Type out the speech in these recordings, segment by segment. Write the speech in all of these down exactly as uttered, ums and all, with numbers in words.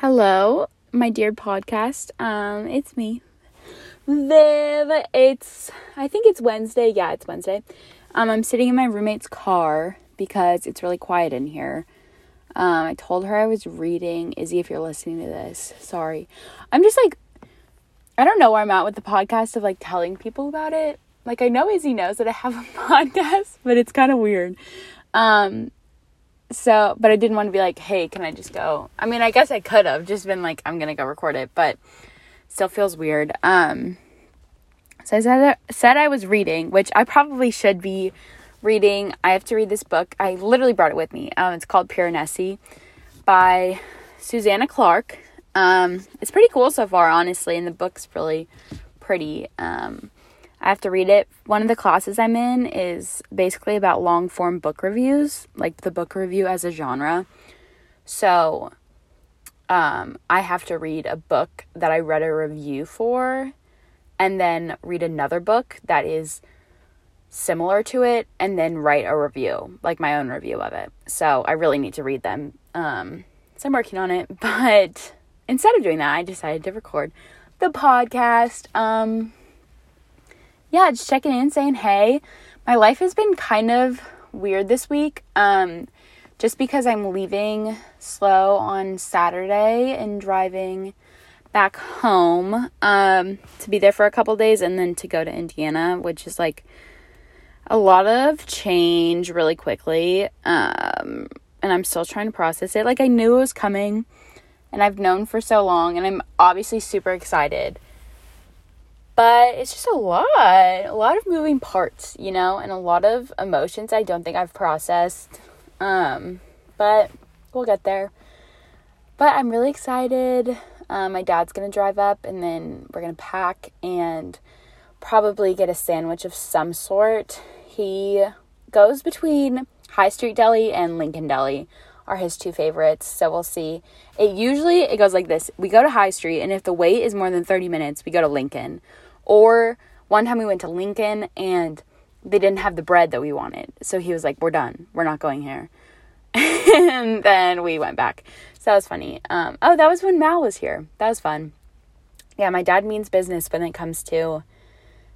Hello, my dear podcast. Um, it's me, Viv. It's, I think it's Wednesday. Yeah, it's Wednesday. Um, I'm sitting in my roommate's car because it's really quiet in here. Um, I told her I was reading. Izzy, if you're listening to this, sorry. I'm just like, I don't know where I'm at with the podcast of like telling people about it. Like, I know Izzy knows that I have a podcast, but it's kind of weird. Um, so, but I didn't want to be like, hey, can I just go? I mean, I guess I could have just been like, I'm going to go record it, but still feels weird. Um, so I said, I said I was reading, which I probably should be reading. I have to read this book. I literally brought it with me. Um, it's called Piranesi by Susanna Clark. Um, it's pretty cool so far, honestly. And the book's really pretty. Um, I have to read it. One of the classes I'm in is basically about long-form book reviews, like the book review as a genre. So, um, I have to read a book that I read a review for and then read another book that is similar to it and then write a review, like my own review of it. So, I really need to read them. Um, so I'm working on it, but instead of doing that, I decided to record the podcast. Um... Yeah, just checking in, saying, hey, my life has been kind of weird this week, um, just because I'm leaving slow on Saturday and driving back home, um, to be there for a couple days and then to go to Indiana, which is, like, a lot of change really quickly, um, and I'm still trying to process it. Like, I knew it was coming, and I've known for so long, and I'm obviously super excited. But it's just a lot, a lot of moving parts, you know, and a lot of emotions I don't think I've processed, um, but we'll get there. But I'm really excited. Um, my dad's going to drive up and then we're going to pack and probably get a sandwich of some sort. He goes between High Street Deli and Lincoln Deli are his two favorites, so we'll see. It usually, it goes like this. We go to High Street, and if the wait is more than thirty minutes, we go to Lincoln. Or one time we went to Lincoln, and they didn't have the bread that we wanted. So he was like, we're done. We're not going here. And then we went back. So that was funny. Um, oh, that was when Mal was here. That was fun. Yeah, my dad means business when it comes to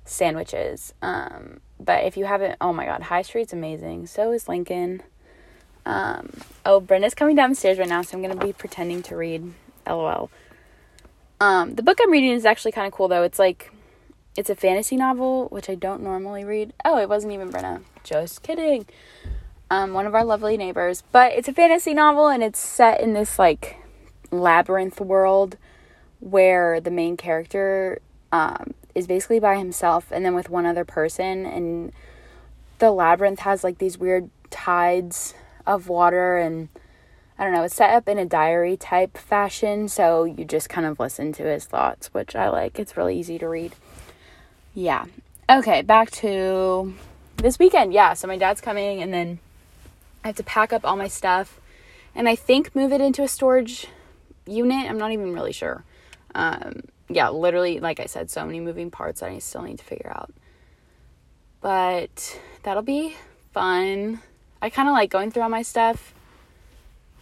sandwiches. Um, but if you haven't, oh my God, High Street's amazing. So is Lincoln. Um, oh, Brenda's coming downstairs right now, so I'm going to be pretending to read, lol. Um, the book I'm reading is actually kind of cool, though. It's like, it's a fantasy novel, which I don't normally read. Oh, it wasn't even Brenda. Just kidding. Um, one of our lovely neighbors. But it's a fantasy novel, and it's set in this, like, labyrinth world where the main character, um, is basically by himself and then with one other person, and the labyrinth has, like, these weird tides of water, and I don't know, it's set up in a diary type fashion, so you just kind of listen to his thoughts, which I like. It's really easy to read. Yeah. Okay, back to this weekend. Yeah, so my dad's coming, and then I have to pack up all my stuff, and I think move it into a storage unit. I'm not even really sure. Um, yeah, literally, like I said, so many moving parts that I still need to figure out, but that'll be fun. I kind of like going through all my stuff.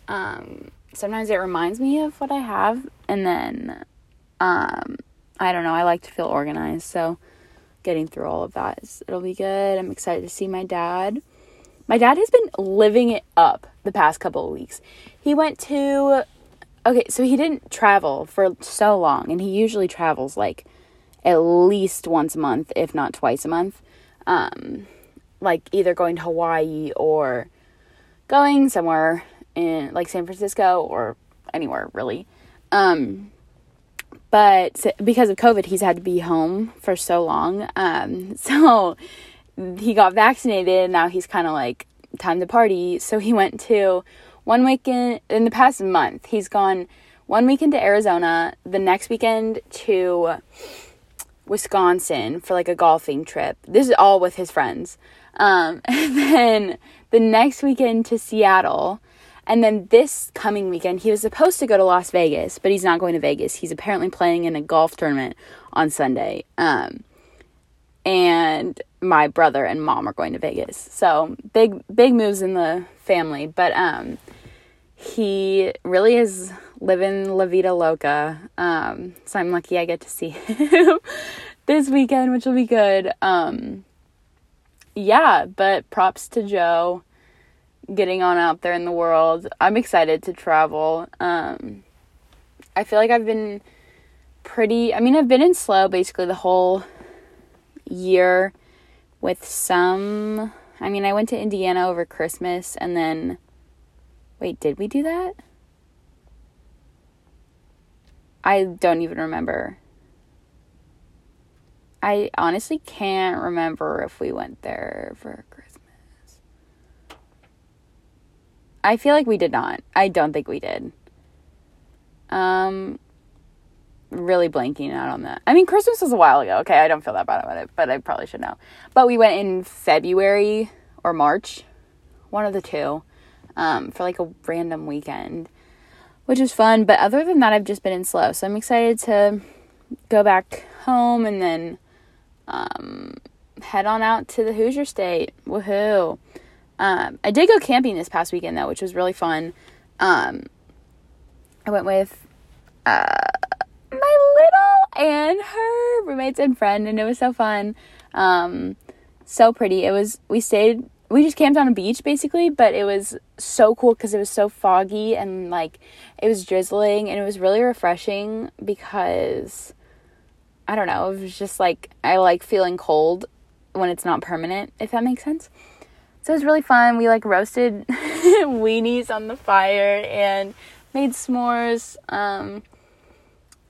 Um, sometimes it reminds me of what I have. And then, um, I don't know. I like to feel organized. So getting through all of that, is, it'll be good. I'm excited to see my dad. My dad has been living it up the past couple of weeks. He went to... Okay, so he didn't travel for so long. And he usually travels like at least once a month, if not twice a month. Um... like either going to Hawaii or going somewhere in like San Francisco or anywhere really. Um, but because of COVID, he's had to be home for so long. Um, so he got vaccinated and now he's kind of like time to party. So he went to one weekend in the past month, he's gone one weekend to Arizona, the next weekend to Wisconsin for like a golfing trip. This is all with his friends. Um, and then the next weekend to Seattle, and then this coming weekend, he was supposed to go to Las Vegas, but he's not going to Vegas. He's apparently playing in a golf tournament on Sunday. Um, and my brother and mom are going to Vegas. So big, big moves in the family, but, um, he really is living La Vida Loca. Um, so I'm lucky I get to see him this weekend, which will be good. Um, yeah, but props to Joe getting on out there in the world. I'm excited to travel. Um, I feel like I've been pretty, I mean, I've been in slow basically the whole year with some, I mean, I went to Indiana over Christmas and then, wait, did we do that? I don't even remember. I honestly can't remember if we went there for Christmas. I feel like we did not. I don't think we did. Um, really blanking out on that. I mean, Christmas was a while ago. Okay, I don't feel that bad about it, but I probably should know. But we went in February or March, one of the two, um, for like a random weekend, which was fun. But other than that, I've just been in slow. So I'm excited to go back home and then um, head on out to the Hoosier State. Woohoo! Um, I did go camping this past weekend though, which was really fun. Um, I went with uh, my little and her roommates and friend, and it was so fun. Um, so pretty. It was, we stayed, we just camped on a beach basically, but it was so cool because it was so foggy and like it was drizzling, and it was really refreshing because I don't know, it was just like, I like feeling cold when it's not permanent, if that makes sense. So it was really fun. We like roasted weenies on the fire and made s'mores. Um,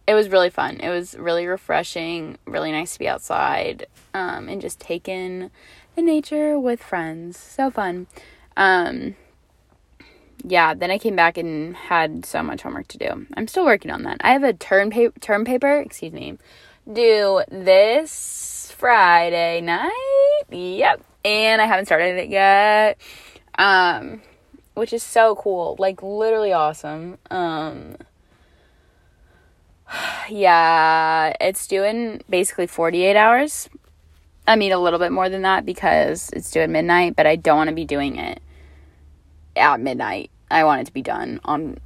it was really fun. It was really refreshing, really nice to be outside, um, and just take in the nature with friends. So fun. Um, yeah, then I came back and had so much homework to do. I'm still working on that. I have a term, pa- term paper, excuse me, due this Friday night. Yep. And I haven't started it yet. Um, which is so cool. Like, literally awesome. Um, yeah, it's due in basically forty-eight hours. I mean, a little bit more than that because it's due at midnight, but I don't want to be doing it at midnight. I want it to be done on,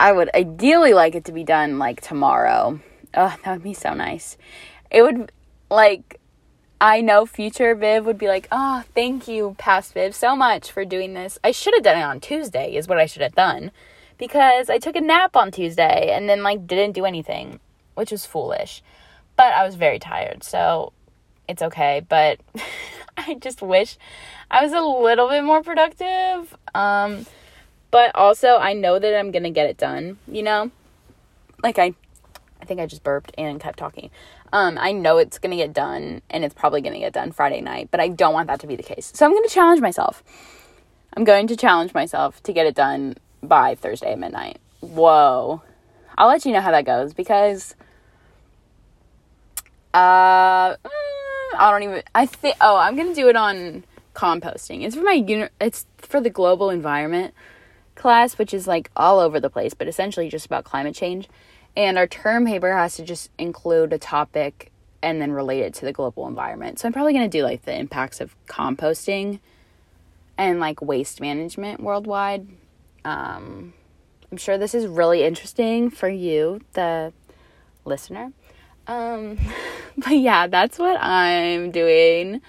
I would ideally like it to be done, like, tomorrow. Oh, that would be so nice. It would, like, I know future Viv would be like, oh, thank you, past Viv, so much for doing this. I should have done it on Tuesday is what I should have done, because I took a nap on Tuesday and then, like, didn't do anything, which was foolish. But I was very tired, so it's okay. But I just wish I was a little bit more productive. Um, but also, I know that I'm going to get it done, you know? Like, I I think I just burped and kept talking. Um, I know it's going to get done, and it's probably going to get done Friday night, but I don't want that to be the case. So I'm going to challenge myself. I'm going to challenge myself to get it done by Thursday at midnight. Whoa. I'll let you know how that goes, because uh, I don't even, I think, oh, I'm going to do it on composting. It's for my, uni- it's for the global environment class, which is like all over the place, but essentially just about climate change. And our term paper has to just include a topic and then relate it to the global environment. So I'm probably going to do, like, the impacts of composting and, like, waste management worldwide. Um, I'm sure this is really interesting for you, the listener. Um, but, yeah, that's what I'm doing.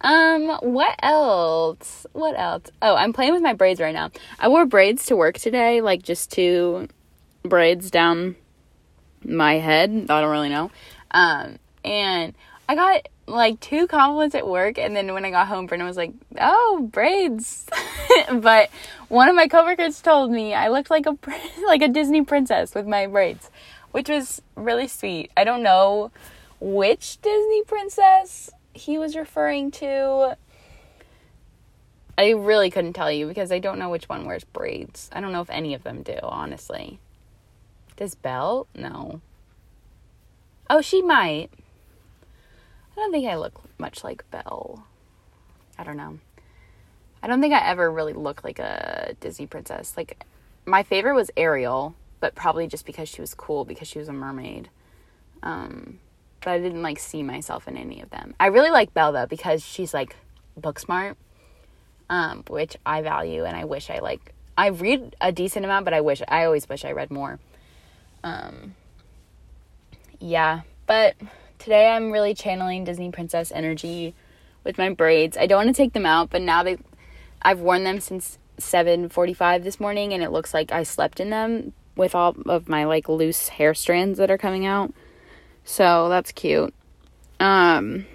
Um, what else? What else? Oh, I'm playing with my braids right now. I wore braids to work today, like, just two braids down my head. I don't really know. Um, and I got like two compliments at work, and then when I got home, Brenna was like, "Oh, braids." But one of my coworkers told me I looked like a like a Disney princess with my braids, which was really sweet. I don't know which Disney princess he was referring to. I really couldn't tell you because I don't know which one wears braids. I don't know if any of them do, honestly. Does Belle? No. Oh, she might. I don't think I look much like Belle. I don't know. I don't think I ever really look like a Disney princess. Like, my favorite was Ariel, but probably just because she was cool, because she was a mermaid. Um, but I didn't, like, see myself in any of them. I really like Belle, though, because she's, like, book smart, um, which I value, and I wish I, like, I read a decent amount, but I wish, I always wish I read more. Um, yeah, but today I'm really channeling Disney princess energy with my braids. I don't want to take them out, but now they, I've worn them since seven forty-five this morning, and it looks like I slept in them with all of my, like, loose hair strands that are coming out. So that's cute. Um,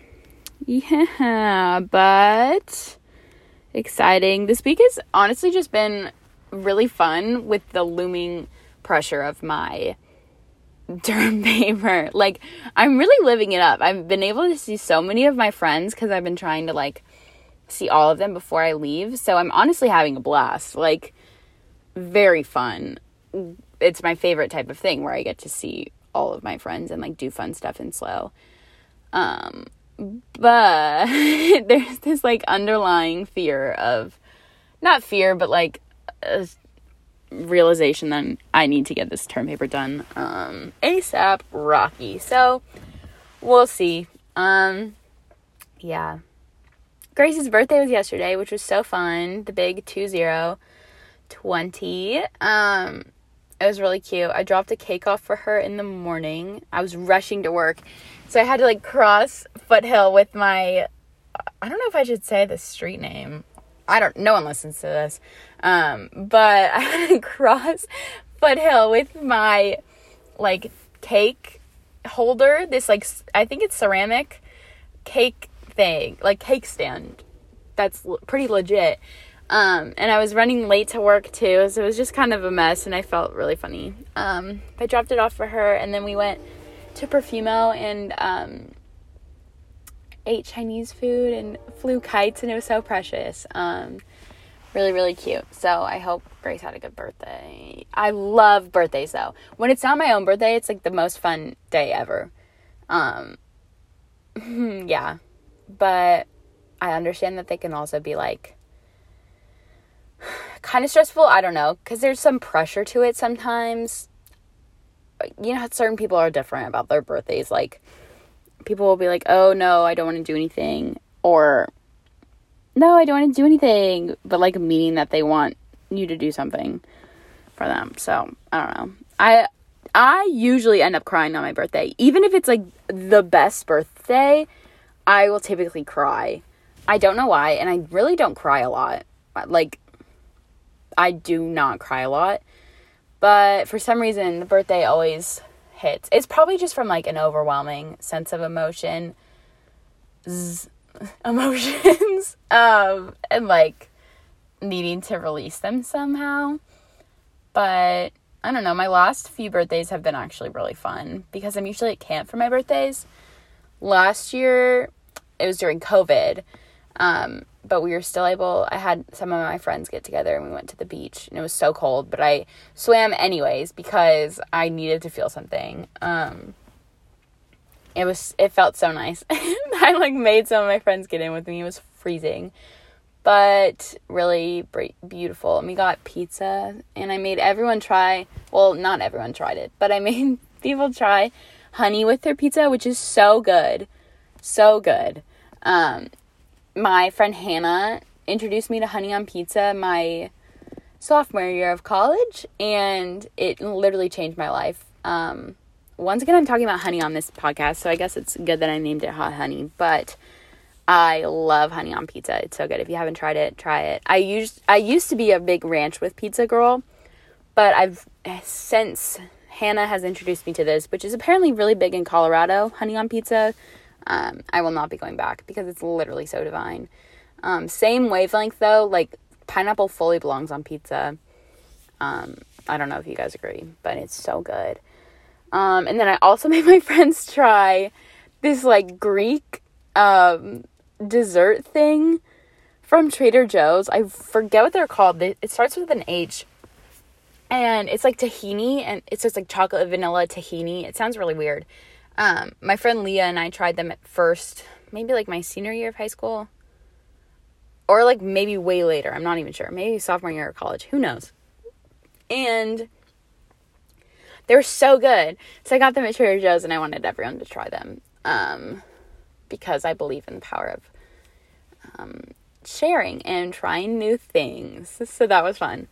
yeah, but exciting. This week has honestly just been really fun with the looming pressure of my term paper. Like, I'm really living it up. I've been able to see so many of my friends because I've been trying to, like, see all of them before I leave. So I'm honestly having a blast. Like, very fun. It's my favorite type of thing where I get to see all of my friends and, like, do fun stuff in slow. Um, but there's this, like, underlying fear of, not fear, but, like, a realization that I need to get this term paper done, um, ASAP Rocky. So we'll see. Um, yeah. Grace's birthday was yesterday, which was so fun. The big two zero twenty. Um, it was really cute. I dropped a cake off for her in the morning. I was rushing to work, so I had to, like, cross Foothill with my, I don't know if I should say the street name. I don't, no one listens to this. Um, but I had to cross Foothill with my, like, cake holder. This, like, I think it's ceramic cake thing, like cake stand, that's l- pretty legit. Um and I was running late to work too, so it was just kind of a mess, and I felt really funny. um I dropped it off for her, and then we went to Perfumo and um ate Chinese food and flew kites, and it was so precious. Um really, really cute. So I hope Grace had a good birthday. I love birthdays though. When it's not my own birthday, it's like the most fun day ever. Um yeah. But I understand that they can also be, like, kind of stressful. I don't know, because there's some pressure to it sometimes. You know, certain people are different about their birthdays. Like, people will be like, oh, no, I don't want to do anything. Or, no, I don't want to do anything. But, like, meaning that they want you to do something for them. So, I don't know. I I usually end up crying on my birthday. Even if it's, like, the best birthday, I will typically cry. I don't know why, and I really don't cry a lot. Like, I do not cry a lot. But for some reason, the birthday always hits. It's probably just from, like, an overwhelming sense of emotion. Z- emotions. um, and, like, needing to release them somehow. But I don't know. My last few birthdays have been actually really fun, because I'm usually at camp for my birthdays. Last year, it was during COVID, um, but we were still able, I had some of my friends get together, and we went to the beach, and it was so cold, but I swam anyways, because I needed to feel something. Um, it was, it felt so nice. I, like, made some of my friends get in with me. It was freezing, but really beautiful, and we got pizza, and I made everyone try, well, not everyone tried it, but I made people try honey with their pizza, which is so good. So good. Um, my friend Hannah introduced me to honey on pizza my sophomore year of college, and it literally changed my life. Um, once again, I'm talking about honey on this podcast, so I guess it's good that I named it Hot Honey, but I love honey on pizza. It's so good. If you haven't tried it, try it. I used, I used to be a big ranch with pizza girl, but I've since... Hannah has introduced me to this, which is apparently really big in Colorado, honey on pizza. Um, I will not be going back because it's literally so divine. Um, same wavelength, though. Like, pineapple fully belongs on pizza. Um, I don't know if you guys agree, but it's so good. Um, and then I also made my friends try this, like, Greek um, dessert thing from Trader Joe's. I forget what they're called. It starts with an H. And it's, like, tahini, and it's just, like, chocolate vanilla tahini. It sounds really weird. Um, my friend Leah and I tried them at first, maybe, like, my senior year of high school. Or, like, maybe way later. I'm not even sure. Maybe sophomore year of college. Who knows? And they were so good. So I got them at Trader Joe's, and I wanted everyone to try them. Um, because I believe in the power of um, sharing and trying new things. So that was fun.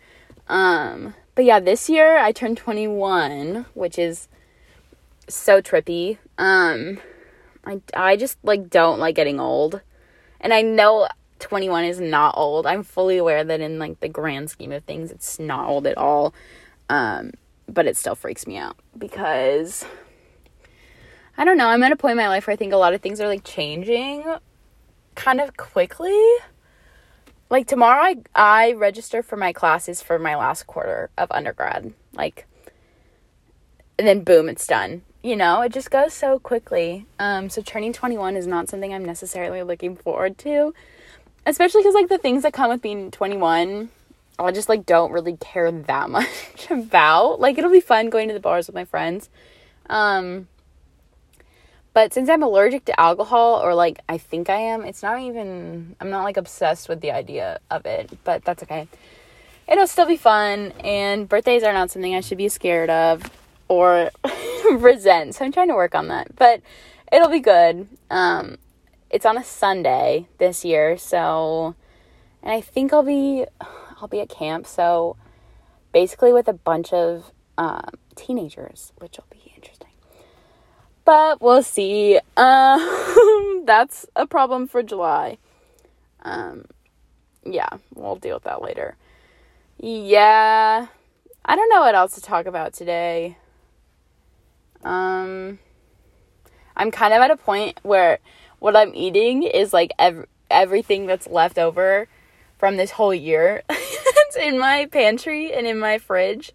Um, But yeah, this year I turned twenty-one, which is so trippy. Um, I, I just, like, don't like getting old. And I know twenty-one is not old. I'm fully aware that in, like, the grand scheme of things, it's not old at all. Um, but it still freaks me out because, I don't know, I'm at a point in my life where I think a lot of things are, like, changing kind of quickly. Like, tomorrow I, I register for my classes for my last quarter of undergrad. Like, and then boom, it's done. You know, it just goes so quickly. Um, so turning twenty-one is not something I'm necessarily looking forward to. Especially because, like, the things that come with being twenty-one, I just, like, don't really care that much about. Like, it'll be fun going to the bars with my friends. Um, but since I'm allergic to alcohol, or, like, I think I am, it's not even, I'm not, like, obsessed with the idea of it, but that's okay. It'll still be fun, and birthdays are not something I should be scared of or resent, so I'm trying to work on that, but it'll be good. Um, it's on a Sunday this year, so, and I think I'll be, I'll be at camp, so basically with a bunch of uh, teenagers, which will be interesting. But we'll see. Um, that's a problem for July. Um, yeah, we'll deal with that later. Yeah, I don't know what else to talk about today. Um, I'm kind of at a point where what I'm eating is, like, ev- everything that's left over from this whole year. It's in my pantry and in my fridge.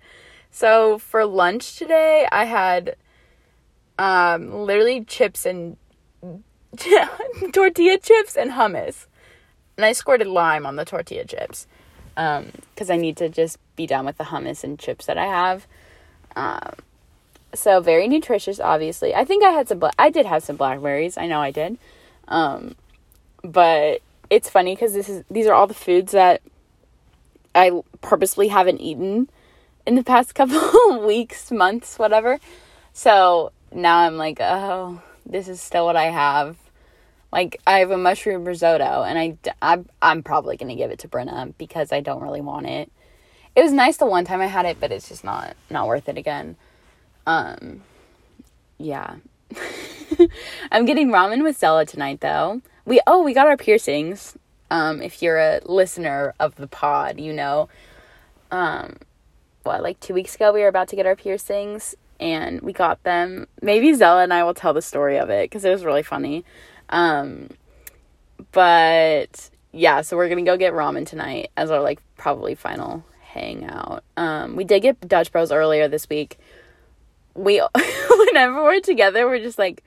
So for lunch today, I had Um, literally chips and tortilla chips and hummus. And I squirted lime on the tortilla chips. Um, cause I need to just be done with the hummus and chips that I have. Um, so very nutritious, obviously. I think I had some, bla- I did have some blackberries. I know I did. Um, but it's funny cause this is, these are all the foods that I purposely haven't eaten in the past couple of weeks, months, whatever. So now I'm like, oh, this is still what I have. Like, I have a mushroom risotto, and I, I, I'm probably going to give it to Brenna because I don't really want it. It was nice the one time I had it, but it's just not, not worth it again. Um, yeah. I'm getting ramen with Zella tonight, though. We, oh, we got our piercings. Um, if you're a listener of the pod, you know, um, what, like two weeks ago we were about to get our piercings. And we got them. Maybe Zella and I will tell the story of it, because it was really funny. Um, but, yeah, so we're going to go get ramen tonight as our, like, probably final hangout. Um, we did get Dutch Bros earlier this week. We, whenever we're together, we're just like,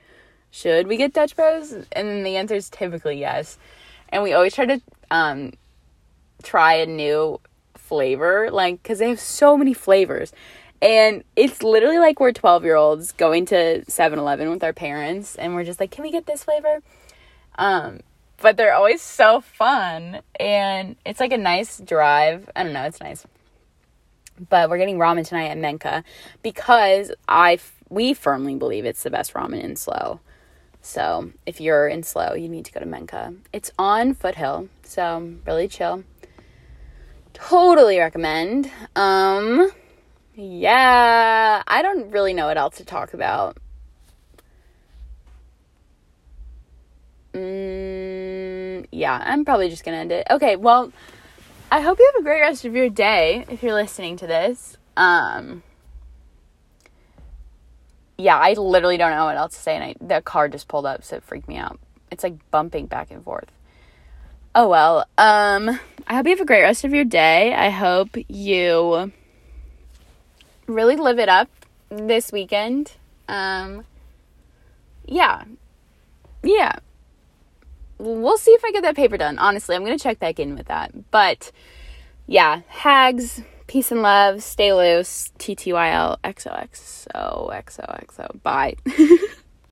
should we get Dutch Bros? And then the answer is typically yes. And we always try to um, try a new flavor, like, because they have so many flavors. And it's literally like we're twelve-year-olds going to seven eleven with our parents. And we're just like, can we get this flavor? Um, but they're always so fun. And it's like a nice drive. I don't know. It's nice. But we're getting ramen tonight at Menka. Because I f- we firmly believe it's the best ramen in Slow. So if you're in Slow, you need to go to Menka. It's on Foothill. So really chill. Totally recommend. Um... Yeah, I don't really know what else to talk about. Mm, yeah, I'm probably just going to end it. Okay, well, I hope you have a great rest of your day if you're listening to this. Um, yeah, I literally don't know what else to say, and I, the car just pulled up, so it freaked me out. It's, like, bumping back and forth. Oh, well, um, I hope you have a great rest of your day. I hope you really live it up this weekend. Um, yeah. Yeah. We'll see if I get that paper done. Honestly, I'm going to check back in with that. But, yeah. Hags, peace and love, stay loose, T T Y L, X O X O, X O X O, bye.